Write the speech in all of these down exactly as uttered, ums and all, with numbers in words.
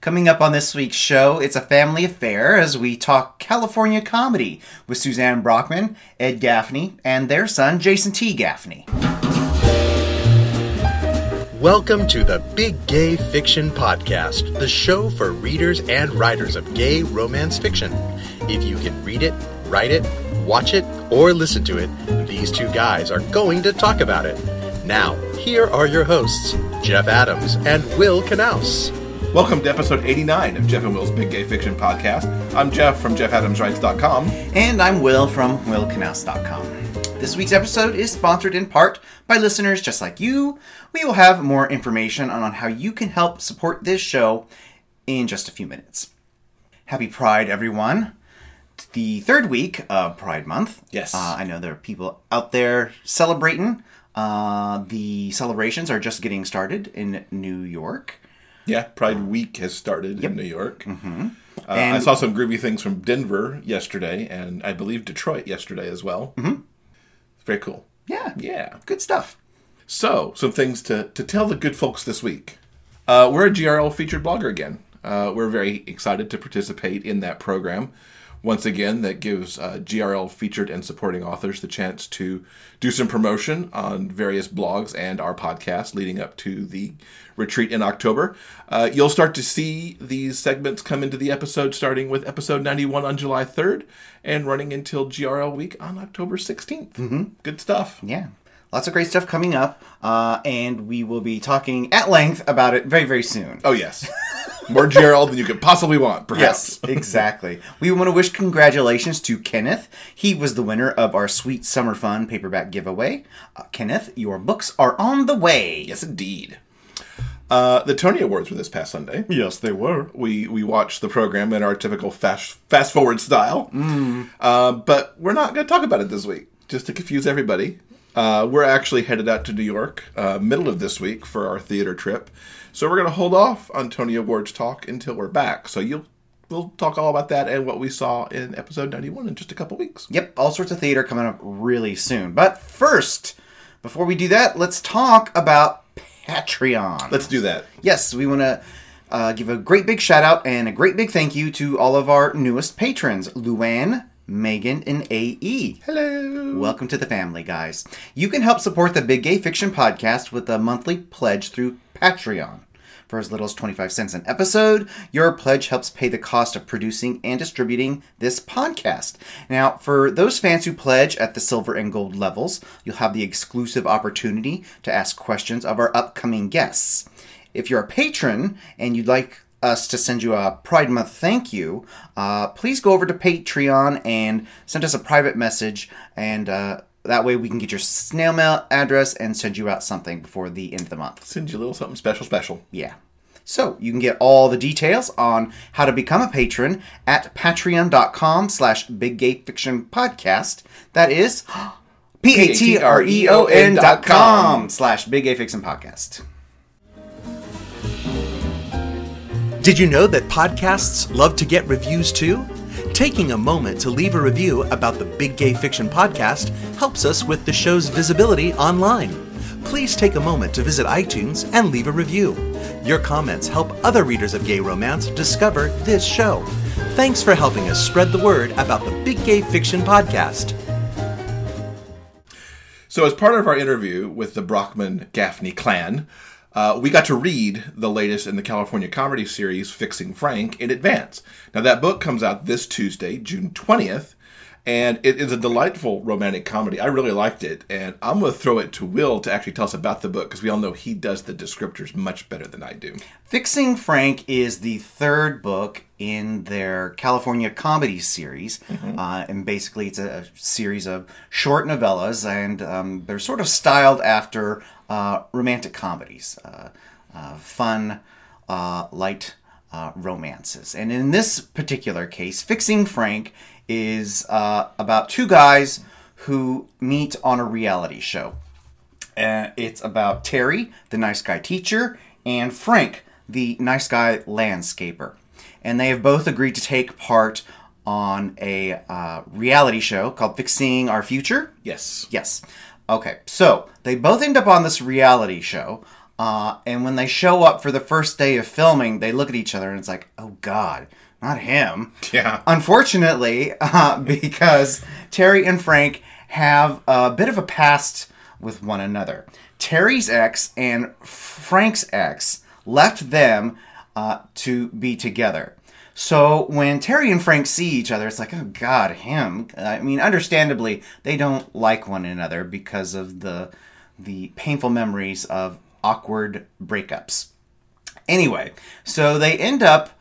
Coming up on this week's show, it's a family affair as we talk California comedy with Suzanne Brockmann, Ed Gaffney, and their son, Jason T. Gaffney. Welcome to the Big Gay Fiction Podcast, the show for readers and writers of gay romance fiction. If you can read it, write it, watch it, or listen to it, these two guys are going to talk about it. Now, here are your hosts, Jeff Adams and Will Knauss. Welcome to episode eighty-nine of Jeff and Will's Big Gay Fiction Podcast. I'm Jeff from jeff adams writes dot com. And I'm Will from will knauss dot com. This week's episode is sponsored in part by listeners just like you. We will have more information on how you can help support this show in just a few minutes. Happy Pride, everyone. It's the third week of Pride Month. Yes. Uh, I know there are people out there celebrating. Uh, the celebrations are just getting started in New York. Yeah, Pride Week has started yep. in New York. Mm-hmm. Uh, I saw some groovy things from Denver yesterday, and I believe Detroit yesterday as well. Mm-hmm. It's very cool. Yeah, yeah, good stuff. So, some things to, to tell the good folks this week. Uh, we're a G R L featured blogger again. Uh, we're very excited to participate in that program. Once again, that gives uh, G R L featured and supporting authors the chance to do some promotion on various blogs and our podcast leading up to the retreat in October. Uh, you'll start to see these segments come into the episode, starting with episode ninety-one on July third and running until G R L week on October sixteenth. Mm-hmm. Good stuff. Yeah. Lots of great stuff coming up, uh, and we will be talking at length about it very, very soon. Oh, yes. More G R L than you could possibly want, perhaps. Yes, exactly. We want to wish congratulations to Kenneth. He was the winner of our Sweet Summer Fun paperback giveaway. Uh, Kenneth, your books are on the way. Yes, indeed. Uh, the Tony Awards were this past Sunday. Yes, they were. We we watched the program in our typical fast, fast forward style. Mm. Uh, but we're not going to talk about it this week, just to confuse everybody. Uh, we're actually headed out to New York, uh, middle of this week, for our theater trip. So we're going to hold off on Tony Awards talk until we're back. So you'll we'll talk all about that and what we saw in episode ninety-one in just a couple weeks. Yep, all sorts of theater coming up really soon. But first, before we do that, let's talk about Patreon. Let's do that. Yes, we want to uh, give a great big shout out and a great big thank you to all of our newest patrons, Luann, Megan, and A E. Hello. Welcome to the family, guys. You can help support the Big Gay Fiction Podcast with a monthly pledge through Patreon. For as little as twenty-five cents an episode, your pledge helps pay the cost of producing and distributing this podcast. Now, for those fans who pledge at the silver and gold levels, you'll have the exclusive opportunity to ask questions of our upcoming guests. If you're a patron and you'd like us to send you a Pride Month thank you, uh, please go over to Patreon and send us a private message, and uh, that way we can get your snail mail address and send you out something before the end of the month. Send you a little something special special. Yeah. So you can get all the details on how to become a patron at patreon.com slash big gay fiction podcast. That is P-A-T-R-E-O-N dot com slash big gay fiction podcast. Did you know that podcasts love to get reviews too? Taking a moment to leave a review about the Big Gay Fiction Podcast helps us with the show's visibility online. Please take a moment to visit iTunes and leave a review. Your comments help other readers of gay romance discover this show. Thanks for helping us spread the word about the Big Gay Fiction Podcast. So as part of our interview with the Brockmann-Gaffney clan, Uh, we got to read the latest in the California Comedy series, Fixing Frank, in advance. Now, that book comes out this Tuesday, June twentieth, and it is a delightful romantic comedy. I really liked it, and I'm going to throw it to Will to actually tell us about the book, because we all know he does the descriptors much better than I do. Fixing Frank is the third book in their California Comedy series, mm-hmm. uh, and basically it's a, a series of short novellas, and um, they're sort of styled after Uh, romantic comedies, uh, uh, fun, uh, light uh, romances. And in this particular case, Fixing Frank is uh, about two guys who meet on a reality show. Uh, it's about Terry, the nice guy teacher, and Frank, the nice guy landscaper. And they have both agreed to take part on a uh, reality show called Fixing Our Future. Yes. Yes. Okay, so they both end up on this reality show, Uh, and when they show up for the first day of filming, they look at each other and it's like, oh, God, not him. Yeah. Unfortunately, uh, because Terry and Frank have a bit of a past with one another. Terry's ex and Frank's ex left them uh, to be together. So when Terry and Frank see each other, it's like, oh, God, him. I mean, understandably, they don't like one another because of the the painful memories of awkward breakups. Anyway, so they end up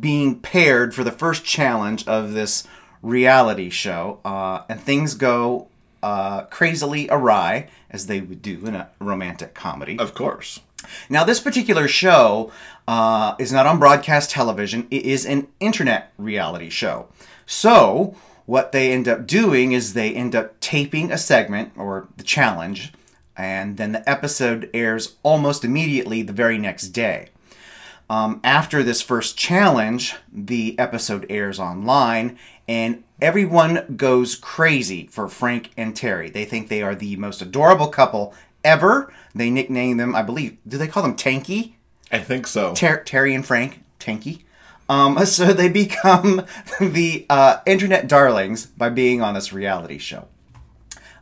being paired for the first challenge of this reality show, uh, and things go uh, crazily awry, as they would do in a romantic comedy. Of course. Now, this particular show uh, is not on broadcast television. It is an internet reality show. So, what they end up doing is they end up taping a segment, or the challenge, and then the episode airs almost immediately the very next day. Um, after this first challenge, the episode airs online, and everyone goes crazy for Frank and Terry. They think they are the most adorable couple ever. They nickname them, I believe, do they call them Tanky? I think so. Ter- Terry and Frank, Tanky. Um, so they become the uh, internet darlings by being on this reality show.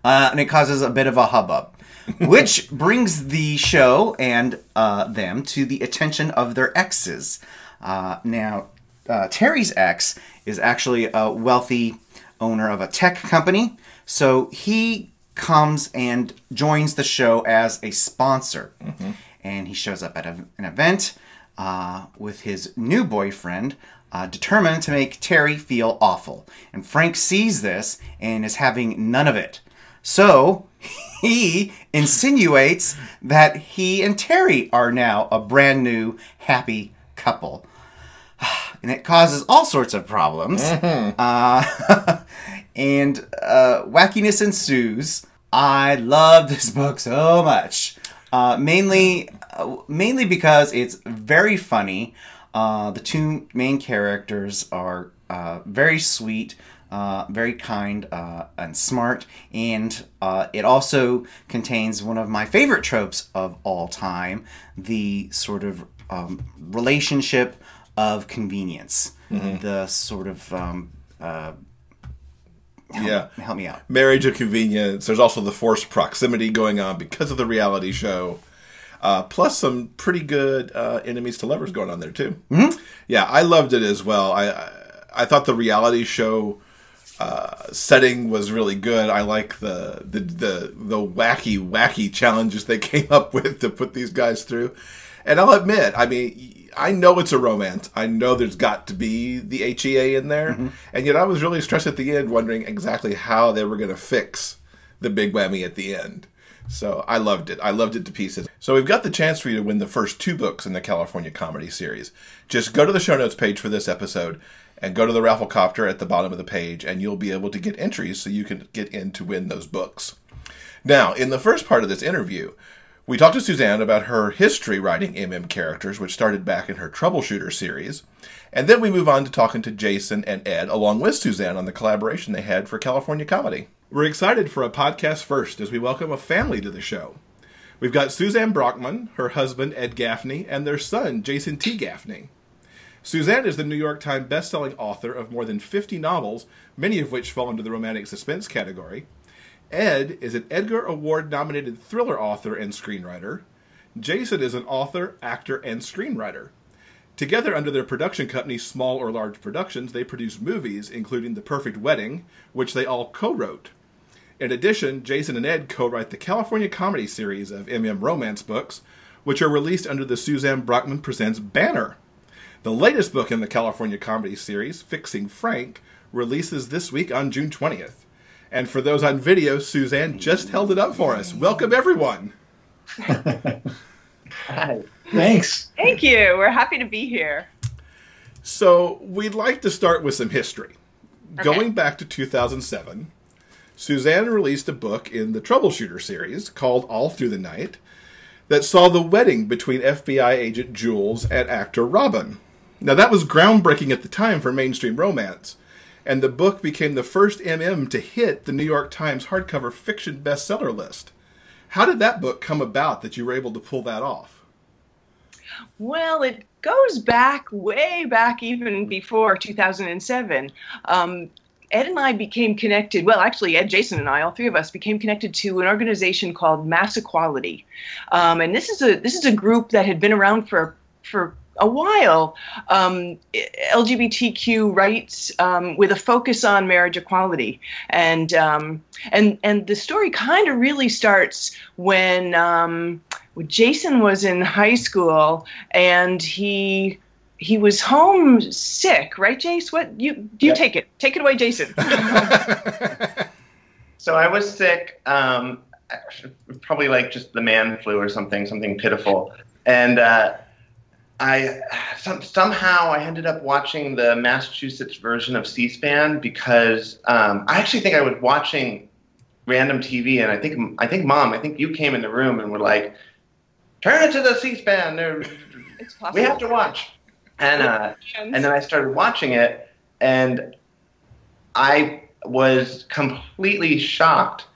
Uh, and it causes a bit of a hubbub, which brings the show and uh, them to the attention of their exes. Uh, now, uh, Terry's ex is actually a wealthy owner of a tech company, so he comes and joins the show as a sponsor. Mm-hmm. And he shows up at a, an event uh, with his new boyfriend, uh, determined to make Terry feel awful. And Frank sees this and is having none of it. So he insinuates that he and Terry are now a brand new happy couple. And it causes all sorts of problems. Mm-hmm. Uh, and uh, wackiness ensues. I love this book so much. Uh, mainly, uh, mainly because it's very funny. Uh, the two main characters are uh, very sweet, uh, very kind, uh, and smart. And uh, it also contains one of my favorite tropes of all time, the sort of um, relationship of convenience. Mm-hmm. The sort of... Um, uh, Help, yeah. Help me out. Marriage of convenience. There's also the forced proximity going on because of the reality show. Uh, plus some pretty good uh, enemies to lovers going on there, too. Mm-hmm. Yeah, I loved it as well. I I, I thought the reality show uh, setting was really good. I like the, the, the, the wacky, wacky challenges they came up with to put these guys through. And I'll admit, I mean, I know it's a romance. I know there's got to be the H E A in there. Mm-hmm. And yet I was really stressed at the end wondering exactly how they were going to fix the big whammy at the end. So I loved it. I loved it to pieces. So we've got the chance for you to win the first two books in the California Comedy series. Just go to the show notes page for this episode and go to the Rafflecopter at the bottom of the page, and you'll be able to get entries so you can get in to win those books. Now, in the first part of this interview, we talked to Suzanne about her history writing M M characters, which started back in her Troubleshooter series. And then we move on to talking to Jason and Ed, along with Suzanne, on the collaboration they had for California Comedy. We're excited for a podcast first as we welcome a family to the show. We've got Suzanne Brockmann, her husband Ed Gaffney, and their son Jason T. Gaffney. Suzanne is the New York Times bestselling author of more than fifty novels, many of which fall into the romantic suspense category. Ed is an Edgar Award-nominated thriller author and screenwriter. Jason is an author, actor, and screenwriter. Together under their production company, Small or Large Productions, they produce movies, including The Perfect Wedding, which they all co-wrote. In addition, Jason and Ed co-write the California Comedy series of M M romance books, which are released under the Suzanne Brockmann Presents banner. The latest book in the California Comedy series, Fixing Frank, releases this week on June twentieth. And for those on video, Suzanne just held it up for us. Welcome, everyone. Hi. Thanks. Thank you. We're happy to be here. So we'd like to start with some history. Okay. Going back to two thousand seven, Suzanne released a book in the Troubleshooter series called All Through the Night that saw the wedding between F B I agent Jules and actor Robin. Now, that was groundbreaking at the time for mainstream romance. And the book became the first M M to hit the New York Times hardcover fiction bestseller list. How did that book come about that you were able to pull that off? Well, it goes back, way back even before two thousand seven. Um, Ed and I became connected, well, actually, Ed, Jason, and I, all three of us, became connected to an organization called Mass Equality. Um, and this is a this is a group that had been around for, for a while, um, L G B T Q rights um, with a focus on marriage equality. And, um, and, and the story kind of really starts when um, Jason was in high school and he... He was homesick, right, Jace? What you do? You yeah. take it, take it away, Jason. So I was sick, um, probably like just the man flu or something, something pitiful. And uh, I some, somehow I ended up watching the Massachusetts version of C SPAN because um, I actually think I was watching random T V, and I think I think Mom, I think you came in the room and were like, "Turn it to the C SPAN. It's possible. We have to watch." And uh, and then I started watching it, and I was completely shocked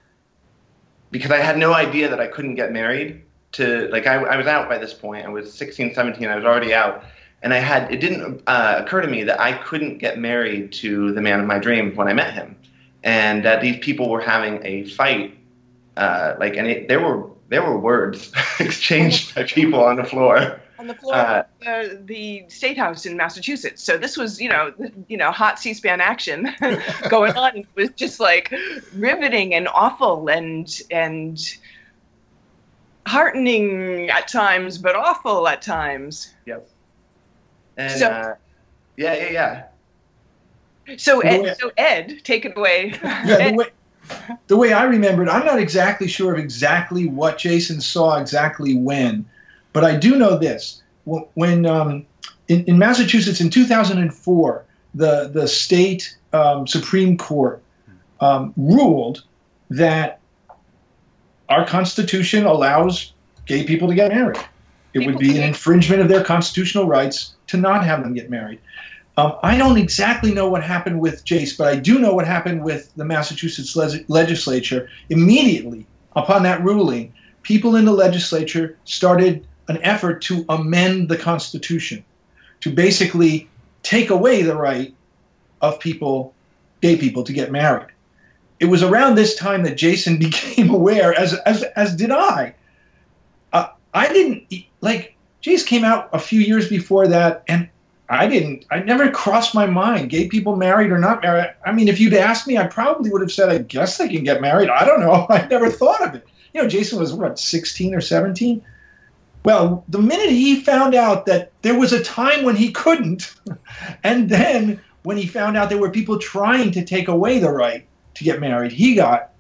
because I had no idea that I couldn't get married to, like, I, I was out by this point. I was sixteen, seventeen. I was already out. And I had, it didn't uh, occur to me that I couldn't get married to the man of my dreams when I met him, and that these people were having a fight. Uh, like, and it, there were, there were words exchanged by people on the floor. On the floor uh, of the, the State House in Massachusetts. So this was, you know, you know, hot C SPAN action going on. It was just like riveting and awful and and heartening at times, but awful at times. Yep. And so, uh, yeah, yeah, yeah. So Ed, so Ed, take it away. Yeah, the way, the way I remembered, I'm not exactly sure of exactly what Jason saw exactly when. But I do know this: when um, in, in Massachusetts in two thousand four, the the state um, Supreme Court um, ruled that our Constitution allows gay people to get married. It people would be an infringement of their constitutional rights to not have them get married. Um, I don't exactly know what happened with Jace, but I do know what happened with the Massachusetts le- legislature. Immediately upon that ruling, people in the legislature started an effort to amend the Constitution, to basically take away the right of people, gay people, to get married. It was around this time that Jason became aware, as as as did I. Uh, I didn't, like, Jason came out a few years before that, and I didn't, I never crossed my mind, gay people married or not married. I mean, if you'd asked me, I probably would have said, I guess they can get married. I don't know. I never thought of it. You know, Jason was, what, sixteen or seventeen? Well, the minute he found out that there was a time when he couldn't, and then when he found out there were people trying to take away the right to get married, he got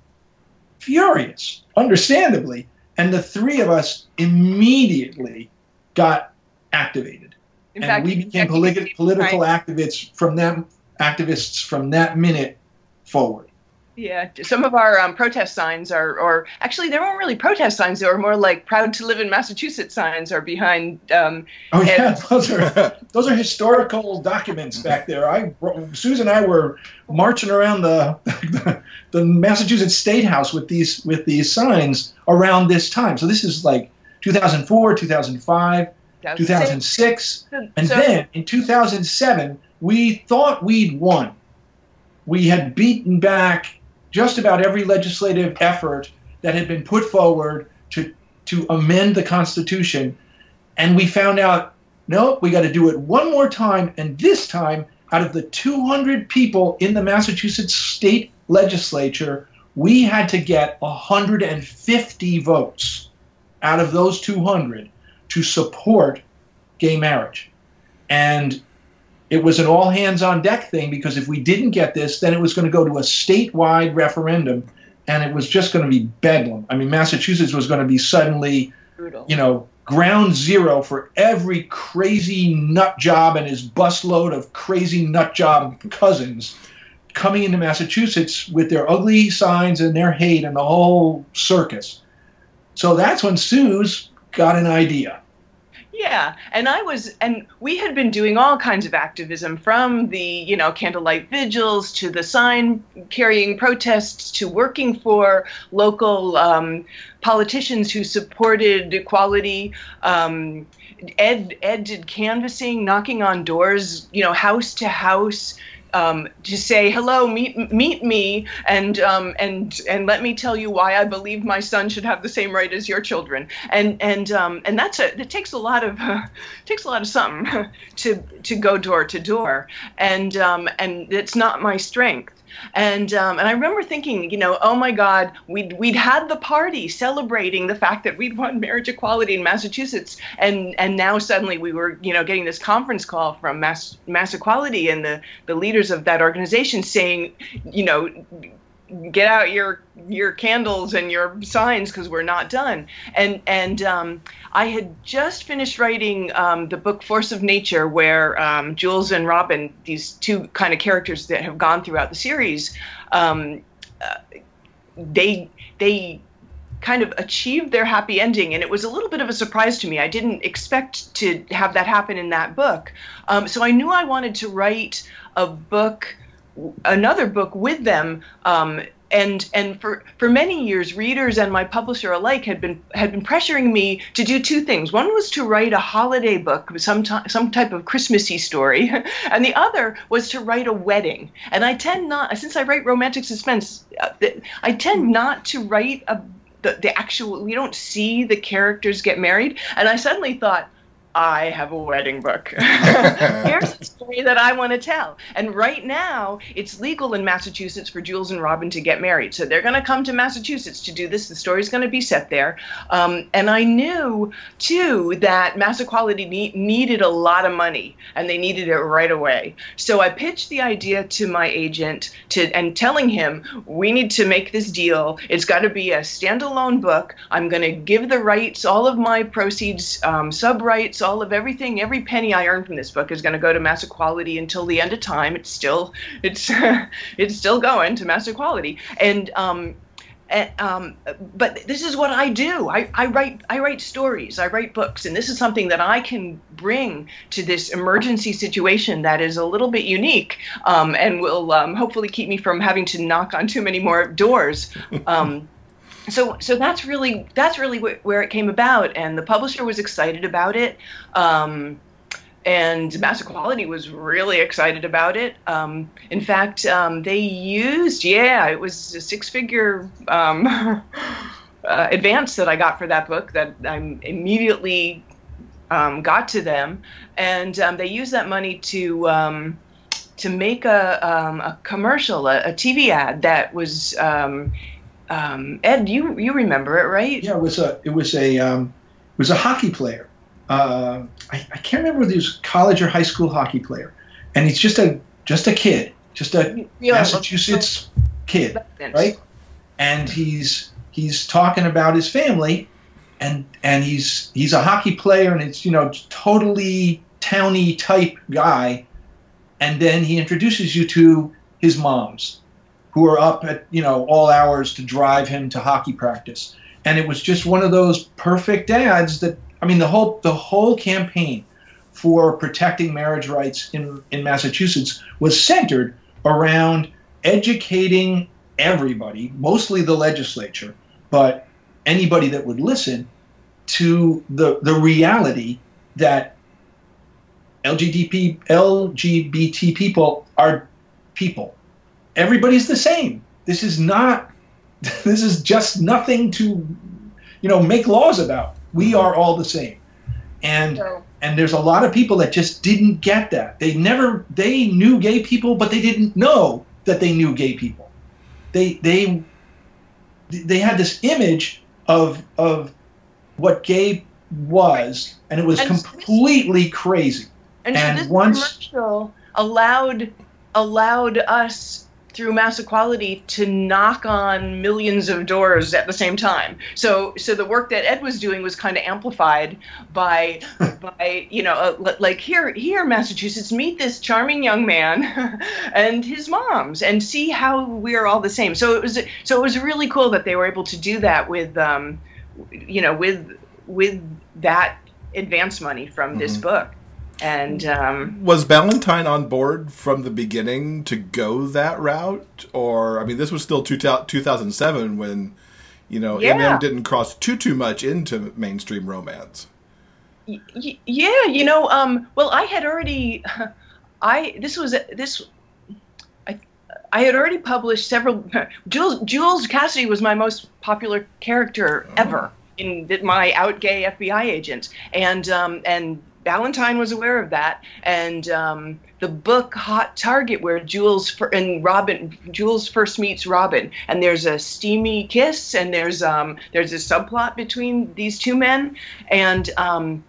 furious, understandably. And the three of us immediately got activated. In and fact, we became politi- political right. activists from that, activists from that minute forward. Yeah, some of our um, protest signs are, or actually they weren't really protest signs, they were more like proud to live in Massachusetts signs are behind. Um, oh yeah, those are, those are historical documents back there. I, Susan and I were marching around the, the the Massachusetts State House with these with these signs around this time. So this is like two thousand four, two thousand five, two thousand six, and so, then in two thousand seven we thought we'd won. We had beaten back just about every legislative effort that had been put forward to to amend the Constitution, and we found out, nope, we got to do it one more time, and this time, out of the two hundred people in the Massachusetts state legislature, we had to get one hundred fifty votes out of those two hundred to support gay marriage. And it was an all-hands-on-deck thing, because if we didn't get this, then it was going to go to a statewide referendum, and it was just going to be bedlam. I mean, Massachusetts was going to be suddenly, brutal. You know, ground zero for every crazy nut job and his busload of crazy nut job cousins coming into Massachusetts with their ugly signs and their hate and the whole circus. So that's when Suze got an idea. Yeah, and I was, and we had been doing all kinds of activism, from the, you know, candlelight vigils to the sign carrying protests to working for local um, politicians who supported equality. Um, Ed, Ed did canvassing, knocking on doors, you know, house to house, um, to say, hello, meet, meet me, and, um, and, and let me tell you why I believe my son should have the same right as your children. And, and, um, and that's a, it takes a lot of, uh, takes a lot of something to, to go door to door. And, um, and it's not my strength. And um, and I remember thinking, you know, oh my God, we'd we'd had the party celebrating the fact that we'd won marriage equality in Massachusetts, and and now suddenly we were, you know, getting this conference call from Mass Mass Equality and the the leaders of that organization saying, you know, get out your your candles and your signs because we're not done. And and um, I had just finished writing um, the book Force of Nature, where um, Jules and Robin, these two kind of characters that have gone throughout the series, um, uh, they they kind of achieved their happy ending, and it was a little bit of a surprise to me. I didn't expect to have that happen in that book. Um, so I knew I wanted to write a book. Another book with them, um, and and for for many years, readers and my publisher alike had been had been pressuring me to do two things. One was to write a holiday book, some t- some type of Christmassy story, and the other was to write a wedding. And I tend not, since I write romantic suspense, I tend not to write a the, the actual. We don't see the characters get married, and I suddenly thought, I have a wedding book. Here's the story that I want to tell. And right now, it's legal in Massachusetts for Jules and Robin to get married. So they're going to come to Massachusetts to do this. The story's going to be set there. Um, and I knew, too, that Mass Equality ne- needed a lot of money, and they needed it right away. So I pitched the idea to my agent to and telling him, we need to make this deal. It's got to be a standalone book. I'm going to give the rights, all of my proceeds, um, sub-rights, all of everything, every penny I earn from this book is going to go to Mass Equality until the end of time. It's still, it's, it's still going to Mass Equality. And, um, and, um, but this is what I do. I, I write, I write stories, I write books, and this is something that I can bring to this emergency situation that is a little bit unique, um, and will um, hopefully keep me from having to knock on too many more doors. Um, So, so that's really that's really wh- where it came about, and the publisher was excited about it, um, and Mass Equality was really excited about it. Um, in fact, um, they used yeah, it was a six-figure um, uh, advance that I got for that book that I immediately um, got to them, and um, they used that money to um, to make a um, a commercial, a, a T V ad that was. Um, Um, Ed, you you remember it, right? Yeah, it was a it was a um, it was a hockey player. Uh, I, I can't remember whether he was college or high school hockey player, and he's just a just a kid, just a yeah, Massachusetts kid, right? And he's he's talking about his family, and and he's he's a hockey player, and it's, you know, totally towny type guy, and then he introduces you to his moms, who are up at, you know, all hours to drive him to hockey practice. And it was just one of those perfect ads that, I mean, the whole the whole campaign for protecting marriage rights in, in Massachusetts was centered around educating everybody, mostly the legislature, but anybody that would listen, to the, the reality that L G B T people are people. Everybody's the same. This is not, this is just nothing to, you know, make laws about. We are all the same. And so, and there's a lot of people that just didn't get that. They never, they knew gay people, but they didn't know that they knew gay people. They, they, they had this image of, of what gay was, and it was and completely so, crazy. And, and so this once, commercial allowed, allowed us, through Mass Equality, to knock on millions of doors at the same time. So, so the work that Ed was doing was kind of amplified by, by, you know, uh, like here, here, Massachusetts, meet this charming young man and his moms, and see how we're all the same. So it was, so it was really cool that they were able to do that with, um, you know, with, with that advance money from mm-hmm. this book. And um, was Ballantine on board from the beginning to go that route? Or, I mean, this was still two, two thousand seven when, You know, yeah. M M didn't cross too, too much into mainstream romance. Y yeah, you know, um, well, I had already, I, this was, this, I, I had already published several, Jules, Jules Cassidy was my most popular character oh. ever in my out gay F B I agent. And, um, and Ballantine was aware of that. And, um, the book Hot Target, where Jules and Robin, Jules first meets Robin, and there's a steamy kiss, and there's um there's a subplot between these two men, and um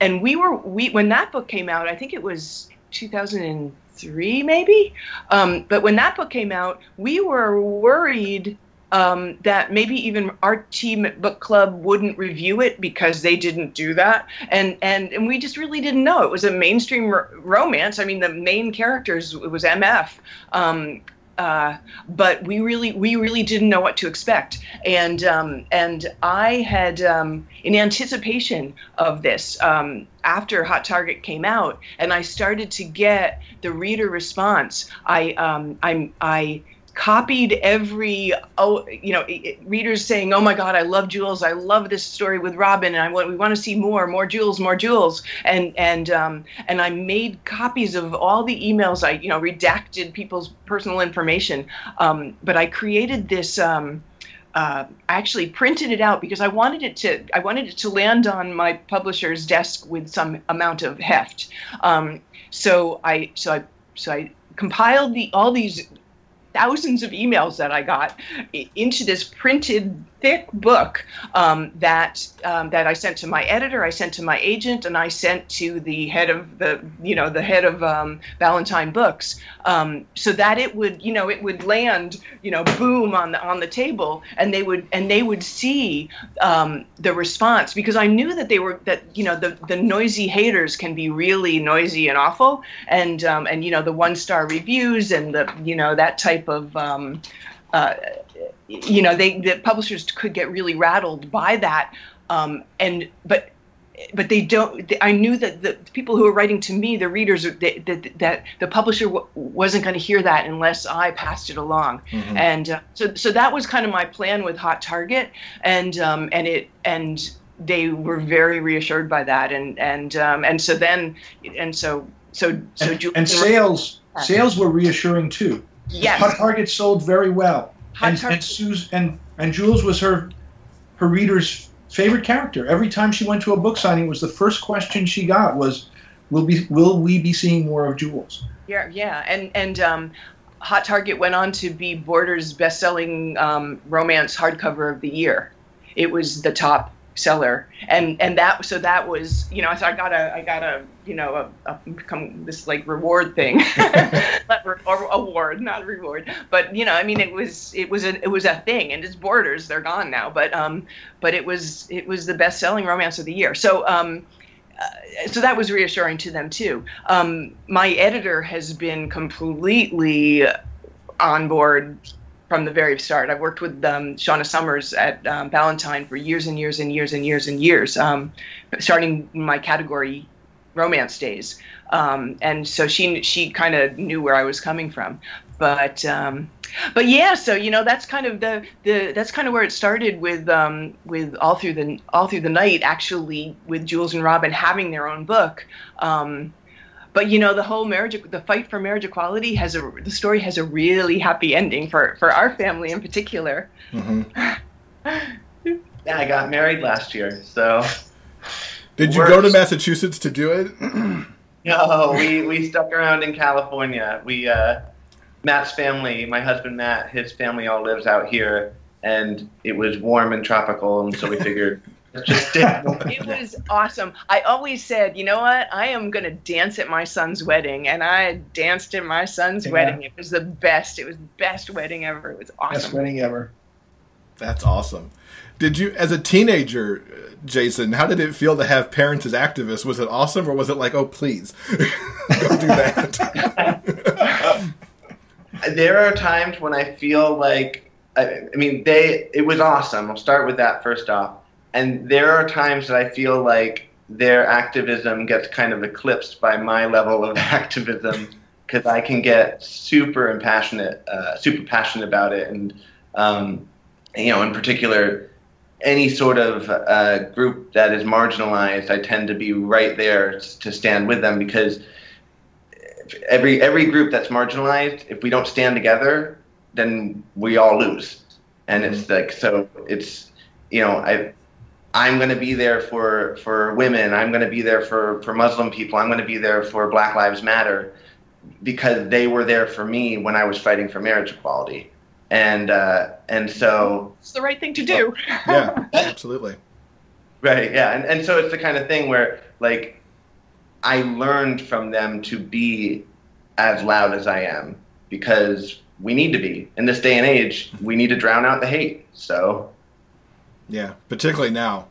and we were we when that book came out, I think it was two thousand three maybe, um but when that book came out, we were worried um that maybe even our team at book club wouldn't review it because they didn't do that, and and and we just really didn't know. It was a mainstream romance. I mean, the main characters, it was M F, um uh but we really we really didn't know what to expect. And um and I had, um in anticipation of this, um after Hot Target came out and I started to get the reader response, I um I'm I copied every, oh, you know, readers saying, "Oh my God, I love Jules. I love this story with Robin, and I want, we want to see more, more Jules, more Jules." And and um, and I made copies of all the emails. I, you know, redacted people's personal information, um, but I created this. Um, Uh, I actually printed it out because I wanted it to. I wanted it to land on my publisher's desk with some amount of heft. Um, so I so I so I compiled the all these. thousands of emails that I got into this printed thick book um, that um, that I sent to my editor, I sent to my agent, and I sent to the head of the you know the head of um, Ballantine Books, um, so that it would you know it would land you know boom on the on the table, and they would and they would see um, the response, because I knew that they were that you know the the noisy haters can be really noisy and awful, and um, and you know the one star reviews and the you know that type of um, uh, you know they the publishers could get really rattled by that, um, and but but they don't they, I knew that the people who were writing to me, the readers, that that, that the publisher w wasn't going to hear that unless I passed it along. Mm-hmm. And uh, so so that was kind of my plan with Hot Target, and um, and it and they were very reassured by that, and and um, and so then and so so so and, and sales sales were reassuring too. Yes. Hot Target sold very well. Hot and, and, Suze, and and Jules was her her reader's favorite character. Every time she went to a book signing, it was the first question she got was, "Will be will we be seeing more of Jules?" Yeah, yeah, and and um, Hot Target went on to be Border's best-selling um, romance hardcover of the year. It was the top seller, and and that so that was you know so I got a I got a you know a, a come this like reward thing, or award, not reward, but you know I mean it was it was a it was a thing, and it's Borders, they're gone now, but um but it was it was the best selling romance of the year, so um uh, so that was reassuring to them too. Um, my editor has been completely on board from the very start. I've worked with um, Shauna Summers at um, Ballantine for years and years and years and years and years, um, starting my category romance days, um, and so she she kind of knew where I was coming from. But um, but yeah, so you know that's kind of the the that's kind of where it started with um, with all through the all through the night, actually, with Jules and Robin having their own book. Um, But you know the whole marriage, the fight for marriage equality has a the story has a really happy ending for for our family in particular. Mm-hmm. Yeah, I got married last year, so. Did you We're, go to Massachusetts to do it? No, we we stuck around in California. We uh, Matt's family, my husband Matt, his family all lives out here, and it was warm and tropical, and so we figured. It was awesome. I always said, you know what? I am going to dance at my son's wedding. And I danced at my son's yeah. wedding. It was the best. It was the best wedding ever. It was awesome. Best wedding ever. That's awesome. Did you, as a teenager, Jason, how did it feel to have parents as activists? Was it awesome, or was it like, oh, please, go do that? There are times when I feel like, I, I mean, they. it was awesome. I'll start with that first off. And there are times that I feel like their activism gets kind of eclipsed by my level of activism, because I can get super and passionate, uh, super passionate about it, and um, you know, in particular, any sort of uh, group that is marginalized, I tend to be right there to stand with them, because every every group that's marginalized, if we don't stand together, then we all lose. And it's like, so it's, you know, I, I'm going to be there for, for women. I'm going to be there for, for Muslim people. I'm going to be there for Black Lives Matter, because they were there for me when I was fighting for marriage equality. And, uh, and so it's the right thing to do. Yeah, absolutely. Right. Yeah. And, and so it's the kind of thing where, like, I learned from them to be as loud as I am, because we need to be. In this day and age, we need to drown out the hate. So, yeah, particularly now.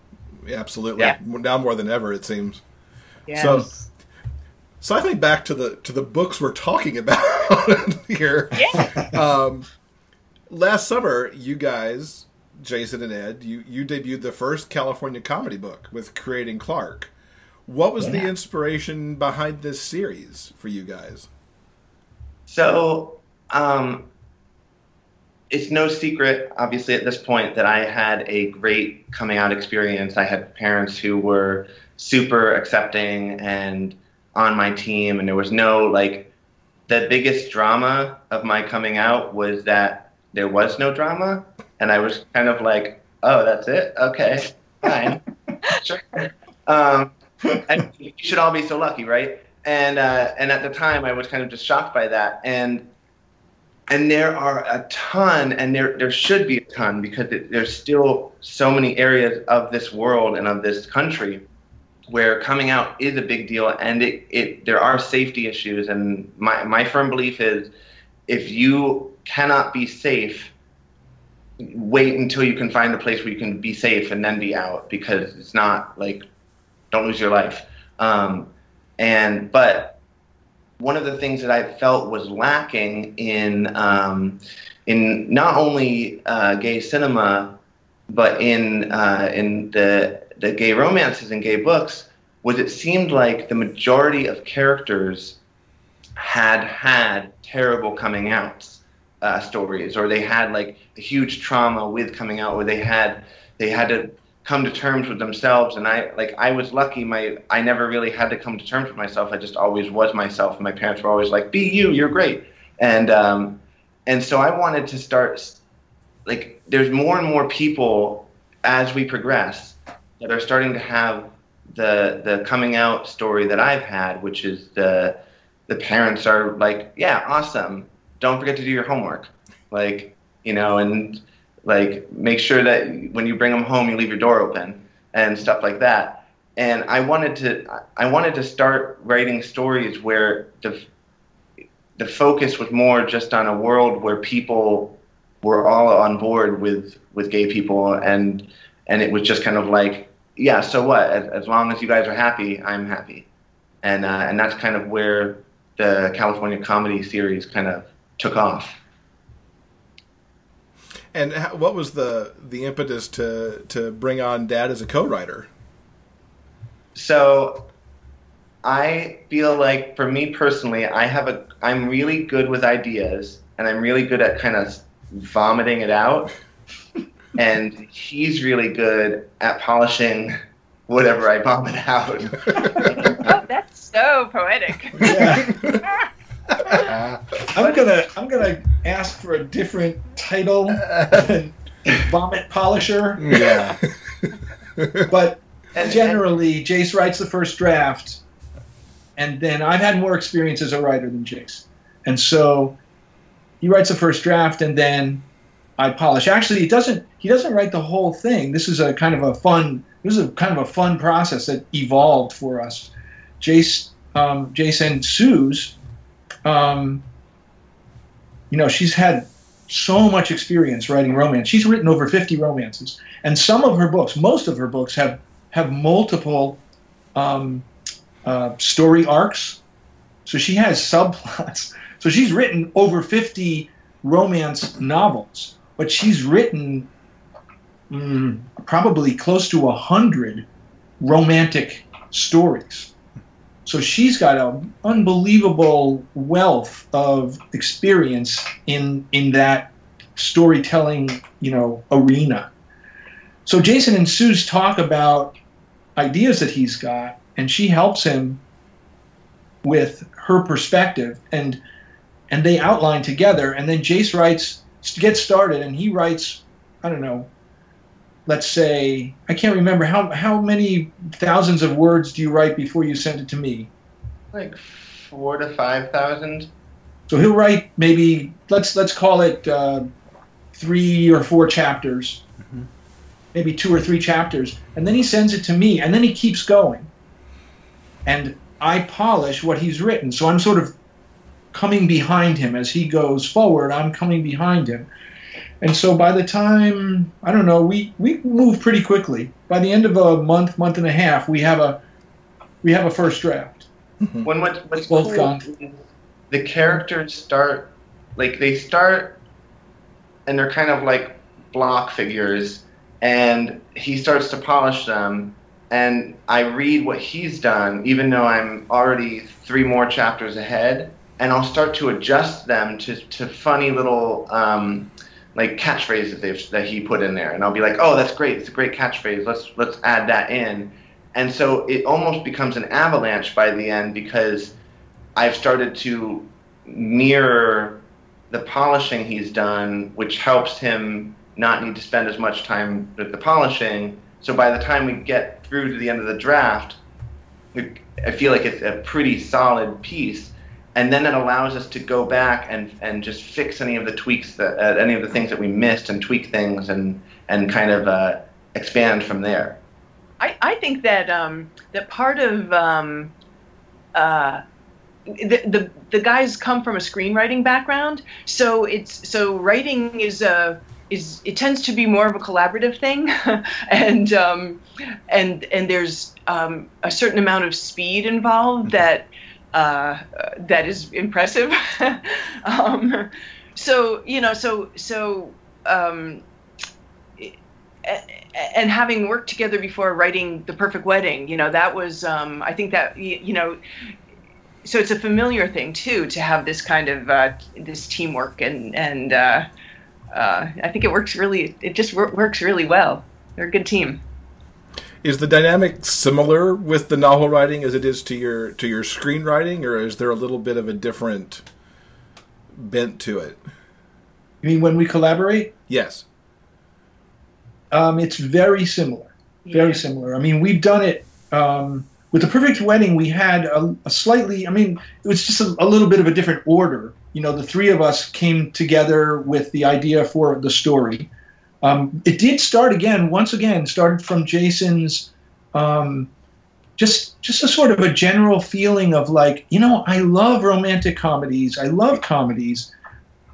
Absolutely. Yeah. Now more than ever, it seems. Yes. So, so I think back to the to the books we're talking about here. Yeah. Um, last summer, you guys, Jason and Ed, you, you debuted the first California comedy book with Creating Clark. What was yeah. the inspiration behind this series for you guys? So... Um, it's no secret, obviously, at this point, that I had a great coming out experience. I had parents who were super accepting and on my team, and there was no, like, the biggest drama of my coming out was that there was no drama, and I was kind of like, oh, that's it? Okay, fine. Sure. Um, and you should all be so lucky, right? And, uh, and at the time, I was kind of just shocked by that, and And there are a ton, and there there should be a ton, because it, there's still so many areas of this world and of this country where coming out is a big deal, and it, it there are safety issues. And my, my firm belief is, if you cannot be safe, wait until you can find a place where you can be safe and then be out, because it's not like, don't lose your life. Um, and but. One of the things that I felt was lacking in um, in not only uh, gay cinema, but in uh, in the the gay romances and gay books, was it seemed like the majority of characters had had terrible coming out uh, stories, or they had like a huge trauma with coming out, or they had they had to come to terms with themselves. And I like I was lucky. My I never really had to come to terms with myself. I just always was myself. And my parents were always like, "Be you. You're great." And um, and so I wanted to start. Like, there's more and more people as we progress that are starting to have the the coming out story that I've had, which is the the parents are like, "Yeah, awesome. Don't forget to do your homework." Like, you know, and. Like, make sure that when you bring them home, you leave your door open and stuff like that. And I wanted to, I wanted to start writing stories where the the focus was more just on a world where people were all on board with, with gay people, and and it was just kind of like, yeah, so what? As, as long as you guys are happy, I'm happy. And uh, and that's kind of where the California Comedy series kind of took off. And what was the, the impetus to, to bring on Dad as a co-writer? So I feel like, for me personally, I have a, I'm really good with ideas, and I'm really good at kind of vomiting it out. And he's really good at polishing whatever I vomit out. Oh, that's so poetic. Yeah. Uh, I'm gonna I'm gonna ask for a different title than Vomit Polisher. Yeah. But generally, Jace writes the first draft, and then I've had more experience as a writer than Jace, and so he writes the first draft, and then I polish. Actually, he doesn't he doesn't write the whole thing. This is a kind of a fun this is a kind of a fun process that evolved for us. Jace um, Jace and Suze. Um, you know, she's had so much experience writing romance. She's written over fifty romances, and some of her books, most of her books, have have multiple um, uh, story arcs. So she has subplots. So she's written over fifty romance novels, but she's written mm, probably close to a hundred romantic stories. So she's got an unbelievable wealth of experience in in that storytelling, you know, arena. So Jason and Suze talk about ideas that he's got, and she helps him with her perspective, and and they outline together, and then Jace writes, gets started, and he writes, I don't know, let's say, I can't remember, how, how many thousands of words do you write before you send it to me? Like four to five thousand. So he'll write maybe, let's, let's call it uh, three or four chapters, mm-hmm. maybe two or three chapters, and then he sends it to me, and then he keeps going. And I polish what he's written, so I'm sort of coming behind him. As he goes forward, I'm coming behind him. And so by the time, I don't know, we, we move pretty quickly. By the end of a month, month and a half, we have a, we have a first draft. Mm-hmm. When what's, what's both cool, gone. The characters start, like they start, and they're kind of like block figures, and he starts to polish them. And I read what he's done, even though I'm already three more chapters ahead, and I'll start to adjust them to, to funny little um, like catchphrases that, that he put in there. And I'll be like, oh, that's great. It's a great catchphrase. Let's, let's add that in. And so it almost becomes an avalanche by the end, because I've started to mirror the polishing he's done, which helps him not need to spend as much time with the polishing. So by the time we get through to the end of the draft, I feel like it's a pretty solid piece, and then it allows us to go back and and just fix any of the tweaks, that uh, any of the things that we missed, and tweak things, and and kind of uh, expand from there. I, I think that um, that part of um, uh, the, the the guys come from a screenwriting background, so it's so writing is a. Is it tends to be more of a collaborative thing, and um, and and there's um, a certain amount of speed involved that uh, that is impressive. um, so you know, so so um, and having worked together before writing The Perfect Wedding, you know, that was um, I think that you know. So it's a familiar thing too, to have this kind of uh, this teamwork, and and. Uh, Uh, I think it works really, it just wor works really well. They're a good team. Is the dynamic similar with the novel writing as it is to your to your screenwriting, or is there a little bit of a different bent to it? You mean when we collaborate? Yes. Um, it's very similar, very yeah. similar. I mean, we've done it, um, with The Perfect Wedding, we had a, a slightly, I mean, it was just a, a little bit of a different order. You know, the three of us came together with the idea for the story. Um, it did start again, once again, started from Jason's, um, just just a sort of a general feeling of like, you know, I love romantic comedies, I love comedies,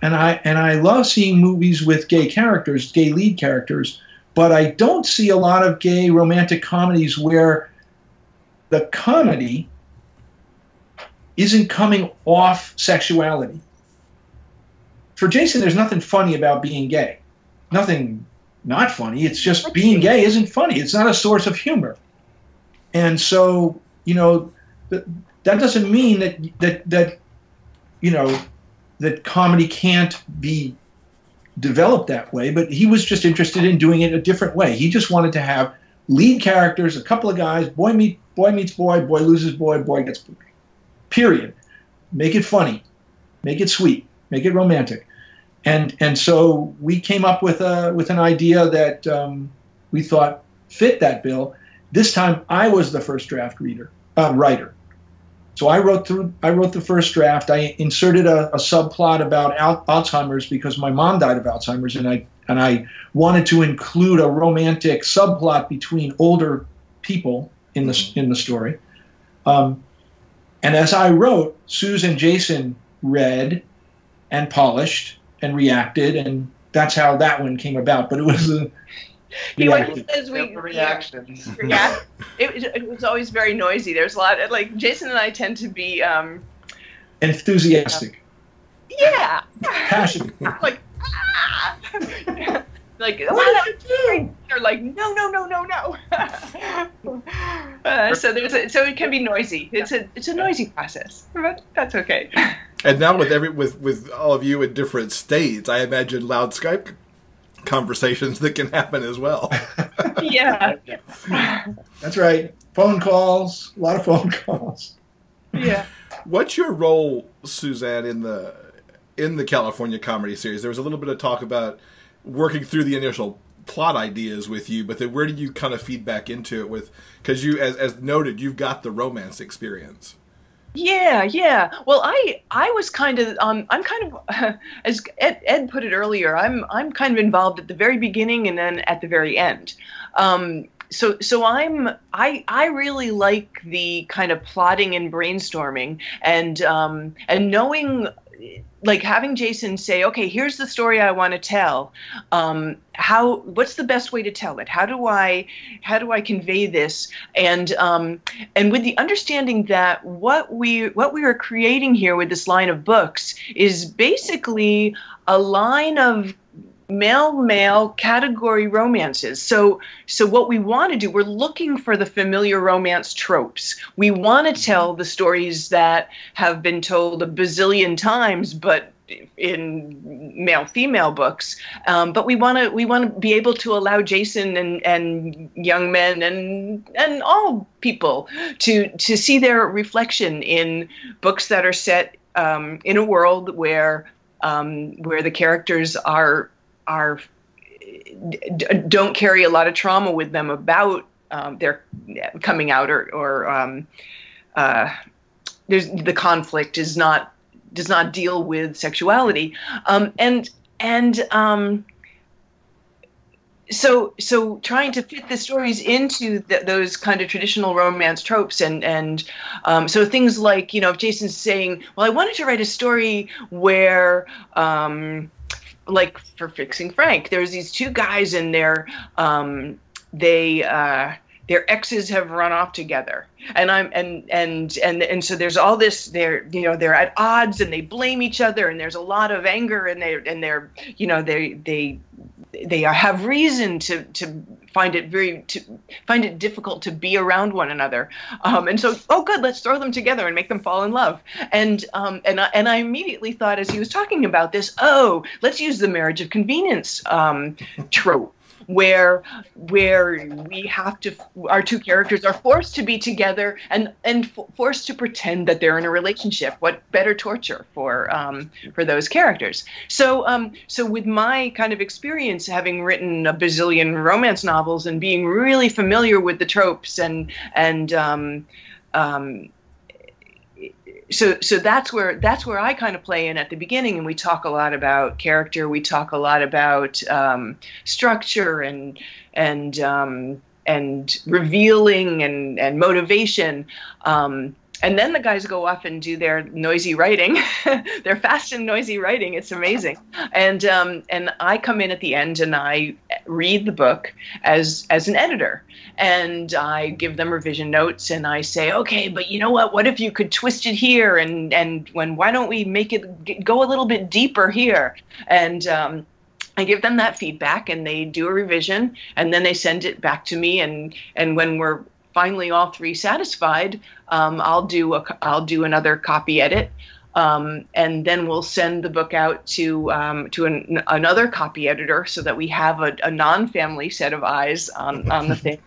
and I and I love seeing movies with gay characters, gay lead characters, but I don't see a lot of gay romantic comedies where the comedy isn't coming off sexuality. For Jason, there's nothing funny about being gay. Nothing not funny. It's just being gay isn't funny. It's not a source of humor. And so, you know, that doesn't mean that, that, that you know, that comedy can't be developed that way, but he was just interested in doing it a different way. He just wanted to have lead characters, a couple of guys, boy, meet, boy meets boy, boy loses boy, boy gets boy. Period. Make it funny. Make it sweet. Make it romantic. And and so we came up with a with an idea that um, we thought fit that bill. This time I was the first draft reader uh, writer, so I wrote through. I wrote the first draft. I inserted a, a subplot about al Alzheimer's because my mom died of Alzheimer's, and I and I wanted to include a romantic subplot between older people in the in the story. Um, and as I wrote, Suze and Jason read and polished and reacted, and that's how that one came about. But it was a he always says we reactions. Yeah, it, it was always very noisy. There's a lot of, like, Jason and I tend to be um, enthusiastic. Uh, yeah, passionate. Like ah! like, oh, what did you do? They're like, no, no, no, no, no. uh, so there's a, so it can be noisy. It's a it's a noisy process, but that's okay. And now with every with, with all of you in different states, I imagine loud Skype conversations that can happen as well. Yeah, that's right. Phone calls, a lot of phone calls. Yeah. What's your role, Suzanne, in the in the California Comedy series? There was a little bit of talk about working through the initial plot ideas with you, but then where do you kind of feed back into it with? Because you, as as noted, you've got the romance experience. Yeah, yeah. Well, I I was kind of um I'm kind of as Ed, Ed put it earlier. I'm I'm kind of involved at the very beginning and then at the very end. Um. So so I'm I I really like the kind of plotting and brainstorming and um and knowing, like, having Jason say, okay, here's the story I want to tell. Um, how what's the best way to tell it? How do I how do I convey this? And um and with the understanding that what we what we are creating here with this line of books is basically a line of male male category romances. So so what we want to do, we're looking for the familiar romance tropes. We want to tell the stories that have been told a bazillion times, but in male female books. Um, but we want to we want to be able to allow Jason and, and young men and and all people to to see their reflection in books that are set um, in a world where um, where the characters are are don't carry a lot of trauma with them about um, their coming out or, or um, uh, there's the conflict is not does not deal with sexuality um, and and um, so so trying to fit the stories into the, those kind of traditional romance tropes and and um, so things like, you know, if Jason's saying, well, I wanted to write a story where um, like for Fixing Frank, there's these two guys and their um, they uh, their exes have run off together, and I'm and and and and so there's all this they're you know they're at odds and they blame each other and there's a lot of anger and they and they're you know they they they have reason to to find it very to find it difficult to be around one another, um, and so oh good, let's throw them together and make them fall in love. And um, and I, and I immediately thought as he was talking about this, oh, let's use the marriage of convenience um, trope, where where we have to our two characters are forced to be together and and f- forced to pretend that they're in a relationship. What better torture for um, for those characters? So um, so with my kind of experience, having written a bazillion romance novels and being really familiar with the tropes and and um, um, so so that's where that's where I kind of play in at the beginning, and we talk a lot about character, we talk a lot about um, structure and and um, and revealing and and motivation, um, and then the guys go off and do their noisy writing, their fast and noisy writing. It's amazing, and um, and I come in at the end and I read the book as as an editor. And I give them revision notes and I say, okay, but you know what? What if you could twist it here? And, and when, why don't we make it go a little bit deeper here? And um, I give them that feedback and they do a revision and then they send it back to me. And, and when we're finally all three satisfied, um, I'll do a, I'll do another copy edit. Um, and then we'll send the book out to um, to an, another copy editor so that we have a, a non-family set of eyes on, on the thing.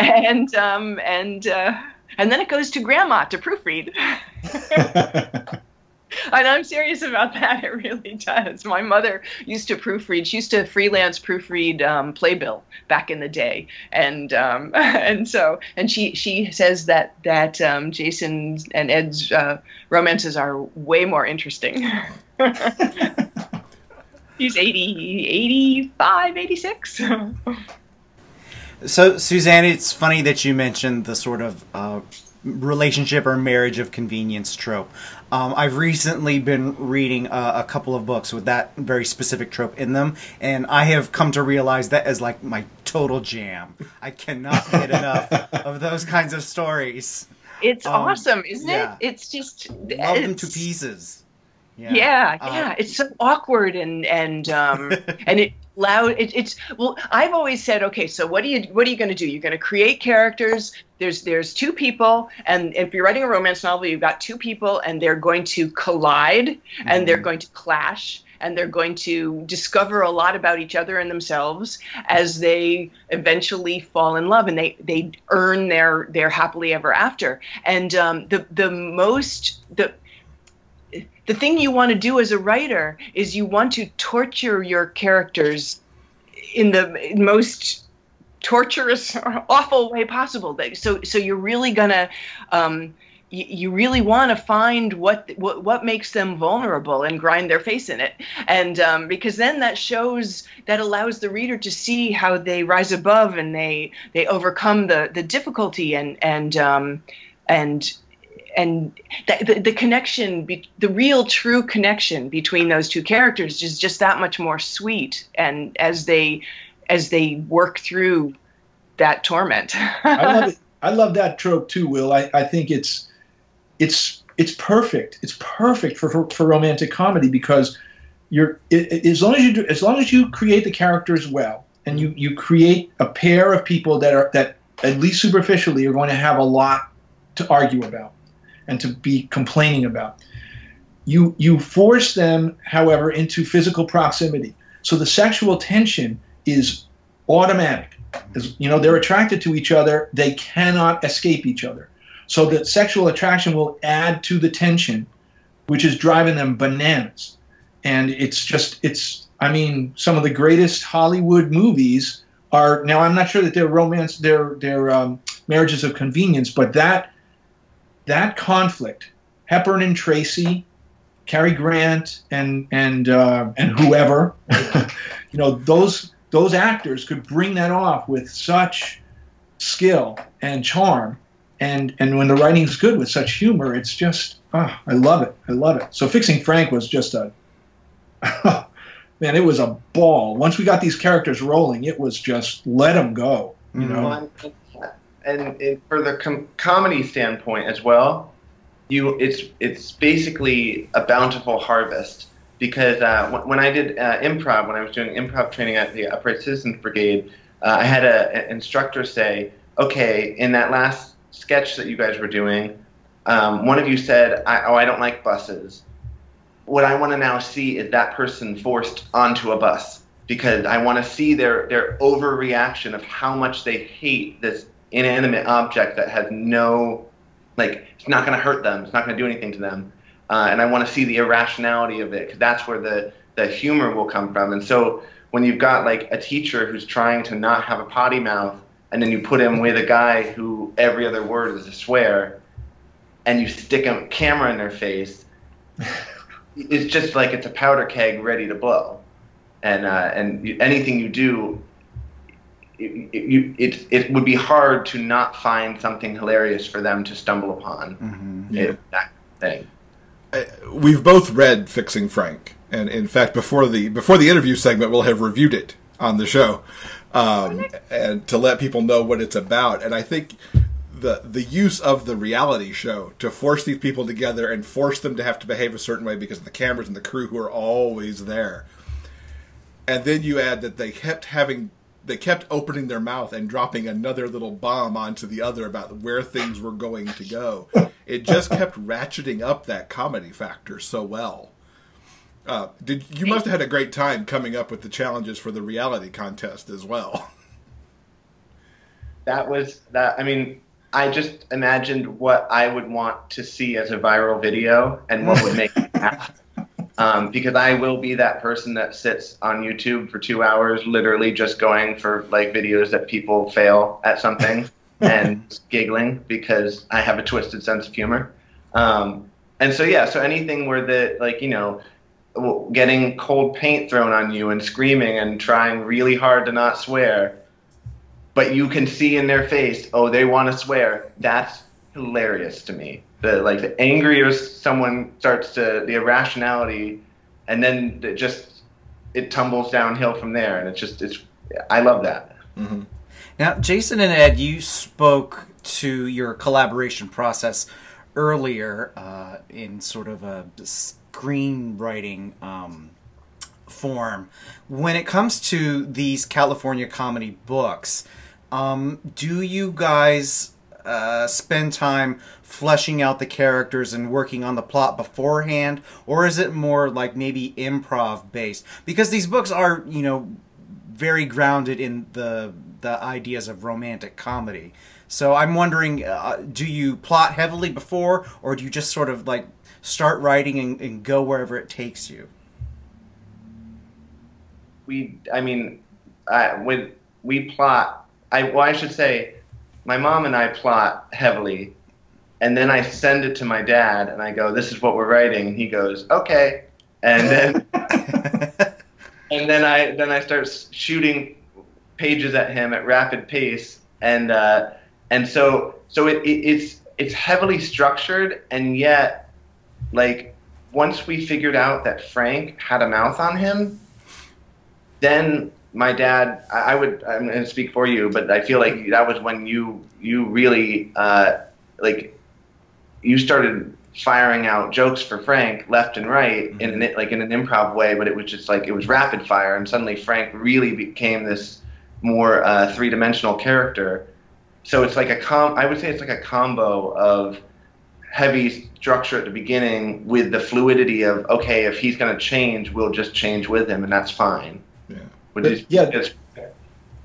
And um, and uh, and then it goes to grandma to proofread. And I'm serious about that. It really does. My mother used to proofread. She used to freelance proofread um, Playbill back in the day, and um, and so and she she says that that um, Jason and Ed's uh, romances are way more interesting. He's eighty, eighty-five, eighty-six. So, Suzanne, it's funny that you mentioned the sort of uh, relationship or marriage of convenience trope. Um, I've recently been reading uh, a couple of books with that very specific trope in them, and I have come to realize that as, like, my total jam. I cannot get enough of those kinds of stories. It's um, awesome, isn't yeah. it? It's just... Love it's... them to pieces. Yeah, yeah. yeah. Um, it's so awkward and, and, um, and it... loud. It, it's well, I've always said, okay, so what do you what are you going to do? You're going to create characters. There's there's two people, and if you're writing a romance novel, you've got two people, and they're going to collide, mm-hmm. and they're going to clash, and they're going to discover a lot about each other and themselves as they eventually fall in love, and they they earn their their happily ever after. And um, the the most the The thing you want to do as a writer is you want to torture your characters in the most torturous or awful way possible. So, so you're really gonna, um, you, you really want to find what, what what makes them vulnerable and grind their face in it, and um, because then that shows that allows the reader to see how they rise above and they they overcome the the difficulty and and um, and. And the, the connection, the real true connection between those two characters is just that much more sweet. And as they, as they work through that torment. I love it. I love that trope too, Will. I, I think it's, it's, it's perfect. It's perfect for, for, for romantic comedy, because you're, it, it, as long as you do, as long as you create the characters well, and you, you create a pair of people that are, that at least superficially are going to have a lot to argue about and to be complaining about. You, you force them, however, into physical proximity. So the sexual tension is automatic. As, you know, they're attracted to each other. They cannot escape each other. So that sexual attraction will add to the tension, which is driving them bananas. And it's just, it's, I mean, some of the greatest Hollywood movies are, now I'm not sure that they're romance, they're, they're um, marriages of convenience, but that, That conflict, Hepburn and Tracy, Cary Grant, and and uh, and whoever, you know, those those actors could bring that off with such skill and charm, and and when the writing's good with such humor, it's just ah, I love it, I love it. So Fixing Frank was just a man, it was a ball. Once we got these characters rolling, it was just let them go, you know. Mm-hmm. And, and for the com comedy standpoint as well, you it's it's basically a bountiful harvest, because uh, when, when I did uh, improv, when I was doing improv training at the Upright Citizens Brigade, uh, I had a, an instructor say, "Okay, in that last sketch that you guys were doing, um, one of you said, I, oh, I don't like buses. What I want to now see is that person forced onto a bus, because I want to see their, their overreaction of how much they hate this inanimate object that has no, like, it's not going to hurt them. It's not going to do anything to them. Uh, and I want to see the irrationality of it, because that's where the, the humor will come from. And so when you've got, like, a teacher who's trying to not have a potty mouth, and then you put him with a guy who every other word is a swear, and you stick a camera in their face, it's just like it's a powder keg ready to blow. And, uh, and you, anything you do, It, it, it, it would be hard to not find something hilarious for them to stumble upon. Mm-hmm. it, that thing. I, we've both read Fixing Frank, and in fact, before the before the interview segment, we'll have reviewed it on the show, um, and to let people know what it's about. And I think the the use of the reality show to force these people together and force them to have to behave a certain way because of the cameras and the crew who are always there, and then you add that they kept having. They kept opening their mouth and dropping another little bomb onto the other about where things were going to go. It just kept ratcheting up that comedy factor so well. Uh, did you must have had a great time coming up with the challenges for the reality contest as well. That was that. I mean, I just imagined what I would want to see as a viral video and what would make me laugh. Um, because I will be that person that sits on YouTube for two hours, literally just going for like videos that people fail at something and giggling, because I have a twisted sense of humor. Um, and so, yeah, so anything where the, like, you know, getting cold paint thrown on you and screaming and trying really hard to not swear, but you can see in their face, oh, they want to swear. That's hilarious to me. The, like, the angrier someone starts to, the irrationality, and then it just, it tumbles downhill from there. And it's just, it's, I love that. Mm-hmm. Now, Jason and Ed, you spoke to your collaboration process earlier uh, in sort of a screenwriting um, form. When it comes to these California comedy books, um, do you guys uh, spend time fleshing out the characters and working on the plot beforehand? Or is it more like maybe improv based? Because these books are, you know, very grounded in the the ideas of romantic comedy. So I'm wondering, uh, do you plot heavily before, or do you just sort of like start writing and, and go wherever it takes you? We, I mean, I, with we plot. I well, I should say, my mom and I plot heavily, and then I send it to my dad, and I go, "This is what we're writing." And he goes, "Okay," and then. And then I then I start shooting pages at him at rapid pace, and uh, and so so it, it it's it's heavily structured, and yet, like, once we figured out that Frank had a mouth on him, then my dad I, I would I'm going to speak for you, but I feel like that was when you you really uh, like you started firing out jokes for Frank left and right in an, like in an improv way, but it was just like, it was rapid fire. And suddenly Frank really became this more uh, three dimensional character. So it's like a com, I would say it's like a combo of heavy structure at the beginning with the fluidity of, okay, if he's going to change, we'll just change with him. And that's fine. Yeah. But is, yeah. Is,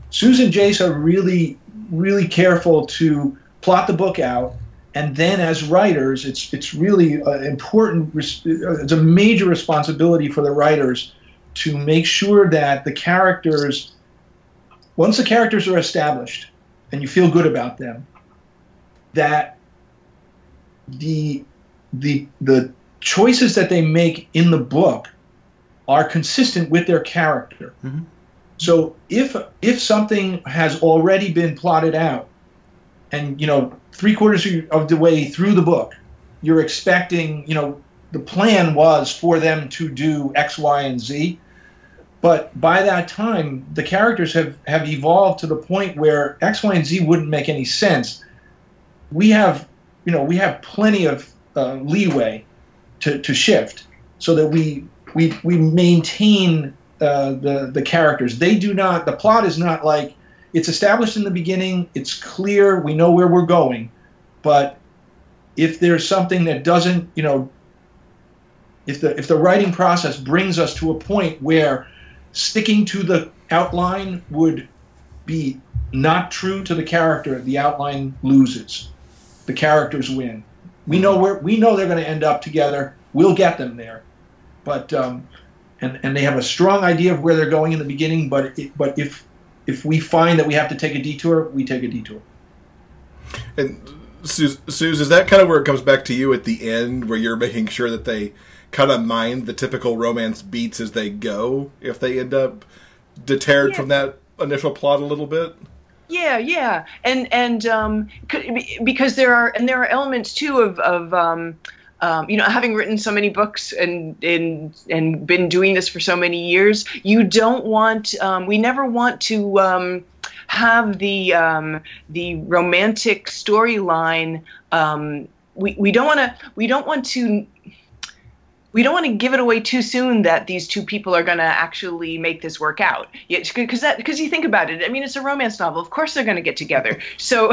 Susan and Jace are really, really careful to plot the book out. And then, as writers, it's it's really uh, important. It's a major responsibility for the writers to make sure that the characters, once the characters are established, and you feel good about them, that the the the choices that they make in the book are consistent with their character. Mm-hmm. So if if something has already been plotted out, and you know, three quarters of the way through the book, you're expecting, you know, the plan was for them to do X, Y, and Z. But by that time, the characters have, have evolved to the point where X, Y, and Z wouldn't make any sense. We have, you know, we have plenty of uh, leeway to, to shift so that we we we maintain uh, the the characters. They do not. The plot is not like. It's established in the beginning, it's clear, we know where we're going, but if there's something that doesn't, you know, if the if the writing process brings us to a point where sticking to the outline would be not true to the character, the outline loses. The characters win. We know where we know they're going to end up together, we'll get them there. But um and, and they have a strong idea of where they're going in the beginning, but it, but if If we find that we have to take a detour, we take a detour. And, Suze, Suze, is that kind of where it comes back to you at the end, where you're making sure that they kind of mind the typical romance beats as they go, if they end up deterred yeah. from that initial plot a little bit? Yeah, yeah. And and um, because there are and there are elements, too, of... of um, Um, you know, having written so many books and, and and been doing this for so many years, you don't want, um, we never want to um, have the um, the romantic storyline. Um, we we don't want to we don't want to we don't want to give it away too soon that these two people are going to actually make this work out. Because that because you think about it, I mean, it's a romance novel. Of course, they're going to get together. So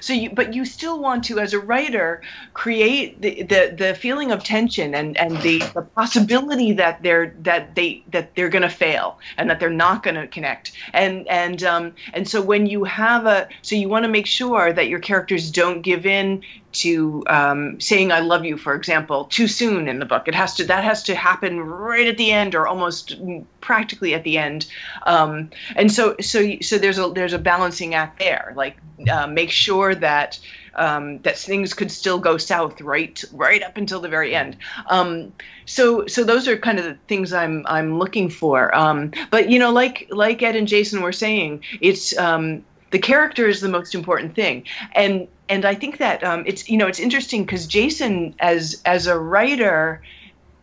so you but you still want to, as a writer, create the, the, the feeling of tension and, and the, the possibility that they're that they that they're going to fail and that they're not going to connect. And and um and so when you have a so you want to make sure that your characters don't give in to um, saying "I love you," for example, too soon in the book. It has to that has to happen right at the end, or almost practically at the end. Um, and so, so, so there's a there's a balancing act there. Like, uh, make sure that um, that things could still go south right right up until the very end. Um, so, so those are kind of the things I'm I'm looking for. Um, but you know, like like Ed and Jason were saying, it's um, the character is the most important thing, and. And I think that um, it's, you know, it's interesting because Jason, as as a writer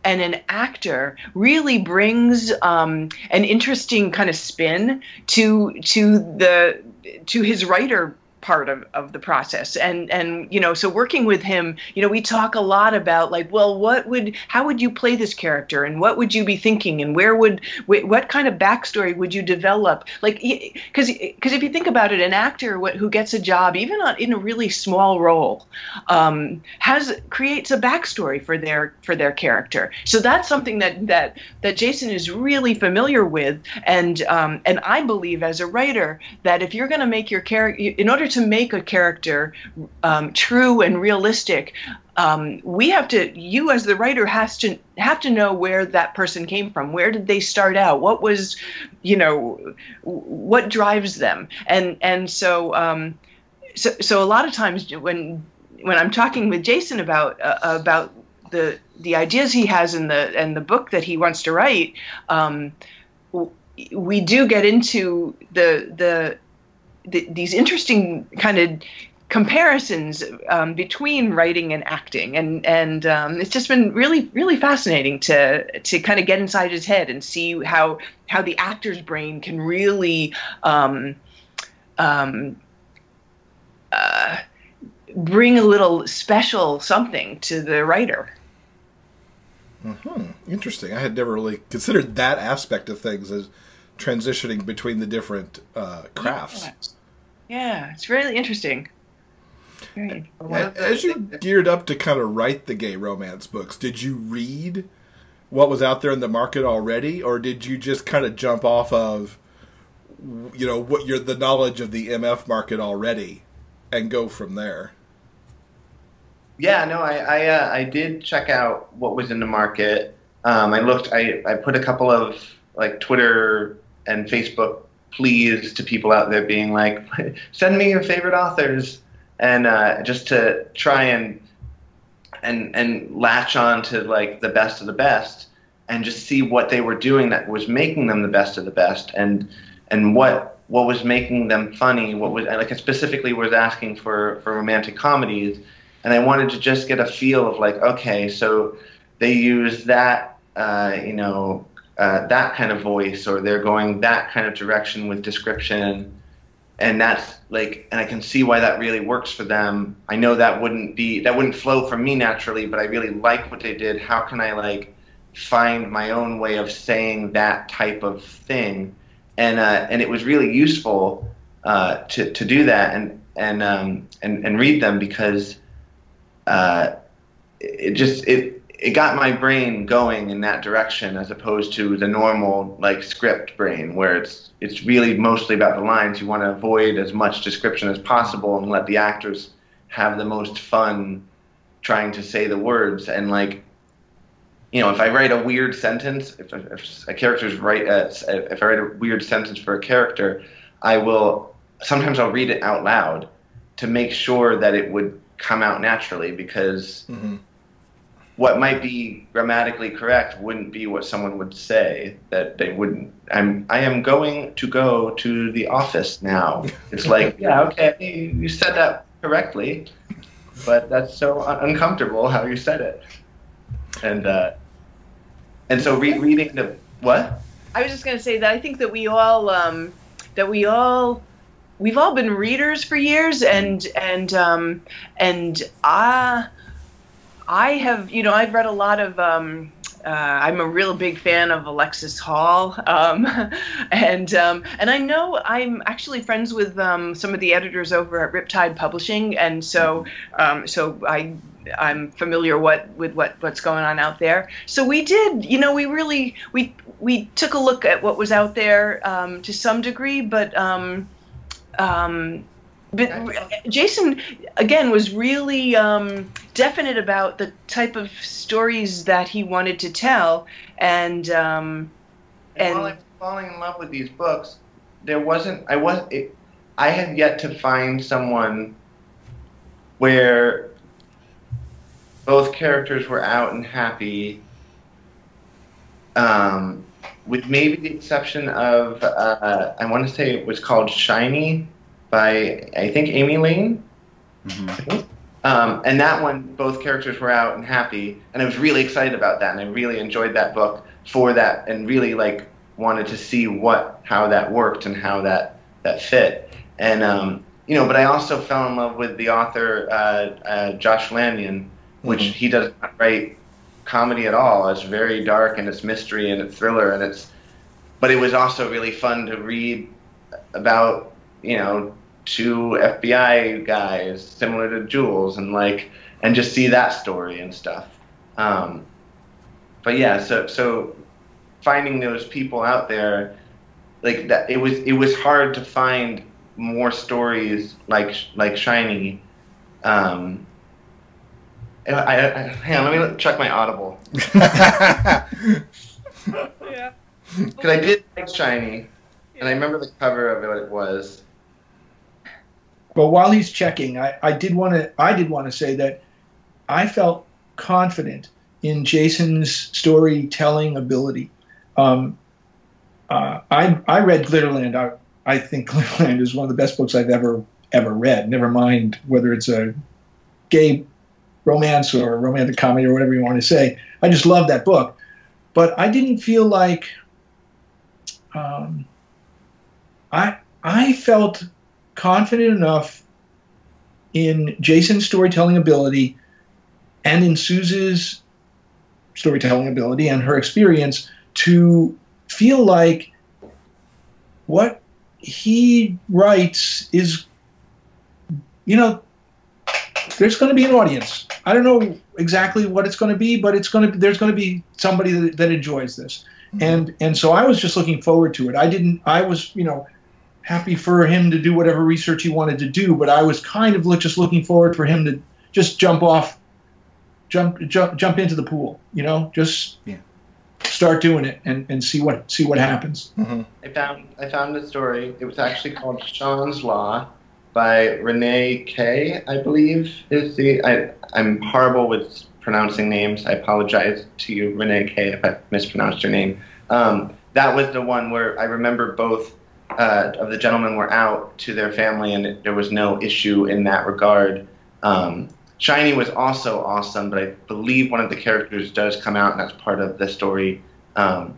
and an actor, really brings um, an interesting kind of spin to to the to his writer part of, of the process. And, and, you know, so working with him, you know, we talk a lot about like, well, what would, how would you play this character and what would you be thinking and where would, what kind of backstory would you develop? Like, because, because if you think about it, an actor who gets a job, even on, in a really small role, um, has, creates a backstory for their, for their character. So that's something that, that, that Jason is really familiar with. And, um, and I believe as a writer that if you're going to make your character, in order to make a character um, true and realistic, um, we have to, you as the writer has to have to know where that person came from. Where did they start out? What was, you know, what drives them? And, and so, um, so, so a lot of times when, when I'm talking with Jason about, uh, about the, the ideas he has in the, and the book that he wants to write, um, we do get into the, the, The, these interesting kind of comparisons um, between writing and acting, and and um, it's just been really, really fascinating to to kind of get inside his head and see how how the actor's brain can really um, um, uh, bring a little special something to the writer. Mm-hmm. Interesting. I had never really considered that aspect of things as transitioning between the different uh, crafts. Yeah. Yeah, it's really interesting. Great. As you geared up to kind of write the gay romance books, did you read what was out there in the market already, or did you just kind of jump off of, you know, what you're the knowledge of the M F market already and go from there? Yeah, no, I I, uh, I did check out what was in the market. Um, I looked. I I put a couple of like Twitter and Facebook pleas to people out there being like, send me your favorite authors, and uh, just to try and and and latch on to like the best of the best and just see what they were doing that was making them the best of the best, and and what what was making them funny, what was, and like I specifically was asking for, for romantic comedies, and I wanted to just get a feel of like, okay, so they use that uh, you know, Uh, that kind of voice, or they're going that kind of direction with description, and that's like, and I can see why that really works for them. I know that wouldn't be, that wouldn't flow from me naturally, but I really like what they did. How can I like find my own way of saying that type of thing? And uh, and it was really useful uh, to to do that and and um, and and read them, because uh, it just it. It got my brain going in that direction, as opposed to the normal like script brain, where it's it's really mostly about the lines. You want to avoid as much description as possible and let the actors have the most fun trying to say the words. And like, you know, if I write a weird sentence, if, if a character's write a, if I write a weird sentence for a character, I will sometimes I'll read it out loud to make sure that it would come out naturally, because. Mm-hmm. What might be grammatically correct wouldn't be what someone would say, that they wouldn't. I'm, I am going to go to the office now. It's like, yeah, okay, you said that correctly, but that's so un- uncomfortable how you said it. And uh, and so re- reading the what? I was just going to say that I think that we all um, that we all. we've all been readers for years, and and um, and I. I have, you know, I've read a lot of, um, uh, I'm a real big fan of Alexis Hall, um, and um, and I know I'm actually friends with um, some of the editors over at Riptide Publishing, and so um, so I, I'm familiar what with what, what's going on out there. So we did, you know, we really, we we took a look at what was out there um, to some degree, but um, um, but Jason, again, was really um, definite about the type of stories that he wanted to tell. And, um, and, and while I was falling in love with these books, there wasn't, I wasn't, it, I had yet to find someone where both characters were out and happy, um, with maybe the exception of, uh, I want to say it was called Shiny, by, I think, Amy Lane. Mm-hmm. Um, and that one, both characters were out and happy, and I was really excited about that, and I really enjoyed that book for that, and really, like, wanted to see what, how that worked and how that, that fit. And um, you know, but I also fell in love with the author uh, uh, Josh Lanyon, which mm-hmm. he does not write comedy at all. It's very dark and it's mystery and it's thriller and it's. But it was also really fun to read about, you know, two F B I guys similar to Jules and like and just see that story and stuff. Um, but yeah, so so finding those people out there, like that, it was it was hard to find more stories like like Shiny. Um, I, I, hang on, let me check my Audible. Yeah. Because I did like Shiny, and I remember the cover of what it was. Well, while he's checking, I, I did want to I did want to say that I felt confident in Jason's storytelling ability. Um, uh, I I read Glitterland. I I think Glitterland is one of the best books I've ever ever read. Never mind whether it's a gay romance or a romantic comedy or whatever you want to say. I just love that book, but I didn't feel like. Um, I I felt confident enough in Jason's storytelling ability and in Suze's storytelling ability and her experience to feel like what he writes is, you know, there's going to be an audience. I don't know exactly what it's going to be, but it's going to there's going to be somebody that, that enjoys this. And and so I was just looking forward to it. I didn't. I was, you know, happy for him to do whatever research he wanted to do, but I was kind of just looking forward for him to just jump off, jump jump jump into the pool. You know, just yeah. start doing it and, and see what see what happens. Mm-hmm. I found I found a story. It was actually called Sean's Law by Renee Kay, I believe is the. I I'm horrible with. Pronouncing names. I apologize to you, Renee Kay, if I mispronounced your name. Um, that was the one where I remember both uh, of the gentlemen were out to their family, and it, there was no issue in that regard. Um, Shiny was also awesome, but I believe one of the characters does come out, and that's part of the story. Um,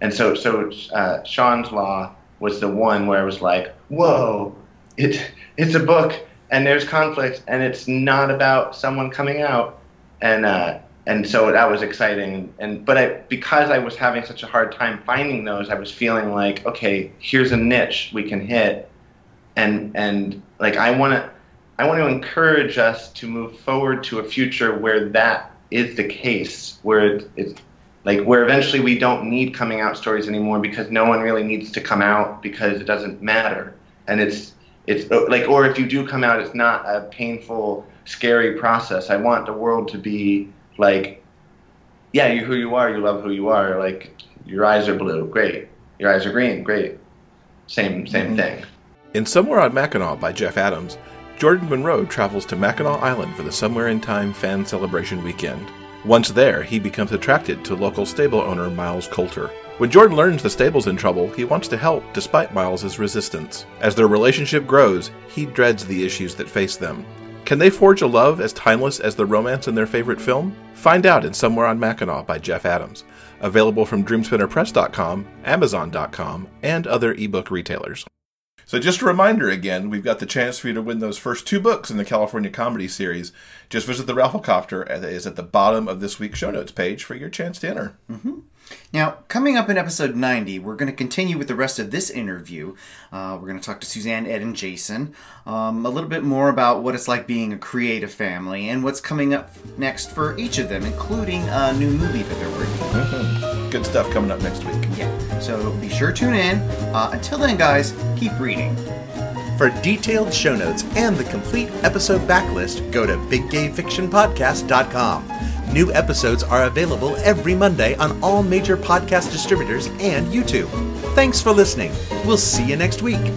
and so, so uh, Sean's Law was the one where I was like, whoa, it, it's a book, and there's conflict, and it's not about someone coming out. And uh, and so that was exciting. And but I, because I was having such a hard time finding those, I was feeling like, okay, here's a niche we can hit. And and like I want to I want to encourage us to move forward to a future where that is the case, where it, it's like where eventually we don't need coming out stories anymore because no one really needs to come out because it doesn't matter. And it's it's like, or if you do come out, it's not a painful. Scary process. I want the world to be like, yeah, you're who you are, you love who you are, like, your eyes are blue, great. Your eyes are green, great. Same same thing. In Somewhere on Mackinac by Jeff Adams, Jordan Monroe travels to Mackinac Island for the Somewhere in Time fan celebration weekend. Once there, he becomes attracted to local stable owner Miles Coulter. When Jordan learns the stable's in trouble, he wants to help despite Miles' resistance. As their relationship grows, he dreads the issues that face them. Can they forge a love as timeless as the romance in their favorite film? Find out in Somewhere on Mackinac by Jeff Adams. Available from dreamspinner press dot com, amazon dot com, and other ebook retailers. So just a reminder again, we've got the chance for you to win those first two books in the California Comedy series. Just visit the Rafflecopter, that is at the bottom of this week's show notes page for your chance to enter. Mm-hmm. Now, coming up in episode ninety, we're going to continue with the rest of this interview. Uh, we're going to talk to Suzanne, Ed, and Jason um, a little bit more about what it's like being a creative family and what's coming up next for each of them, including a new movie that they're working on. Mm-hmm. Good stuff coming up next week. Yeah, so be sure to tune in. Uh, until then, guys, keep reading. For detailed show notes and the complete episode backlist, go to big gay fiction podcast dot com. New episodes are available every Monday on all major podcast distributors and YouTube. Thanks for listening. We'll see you next week.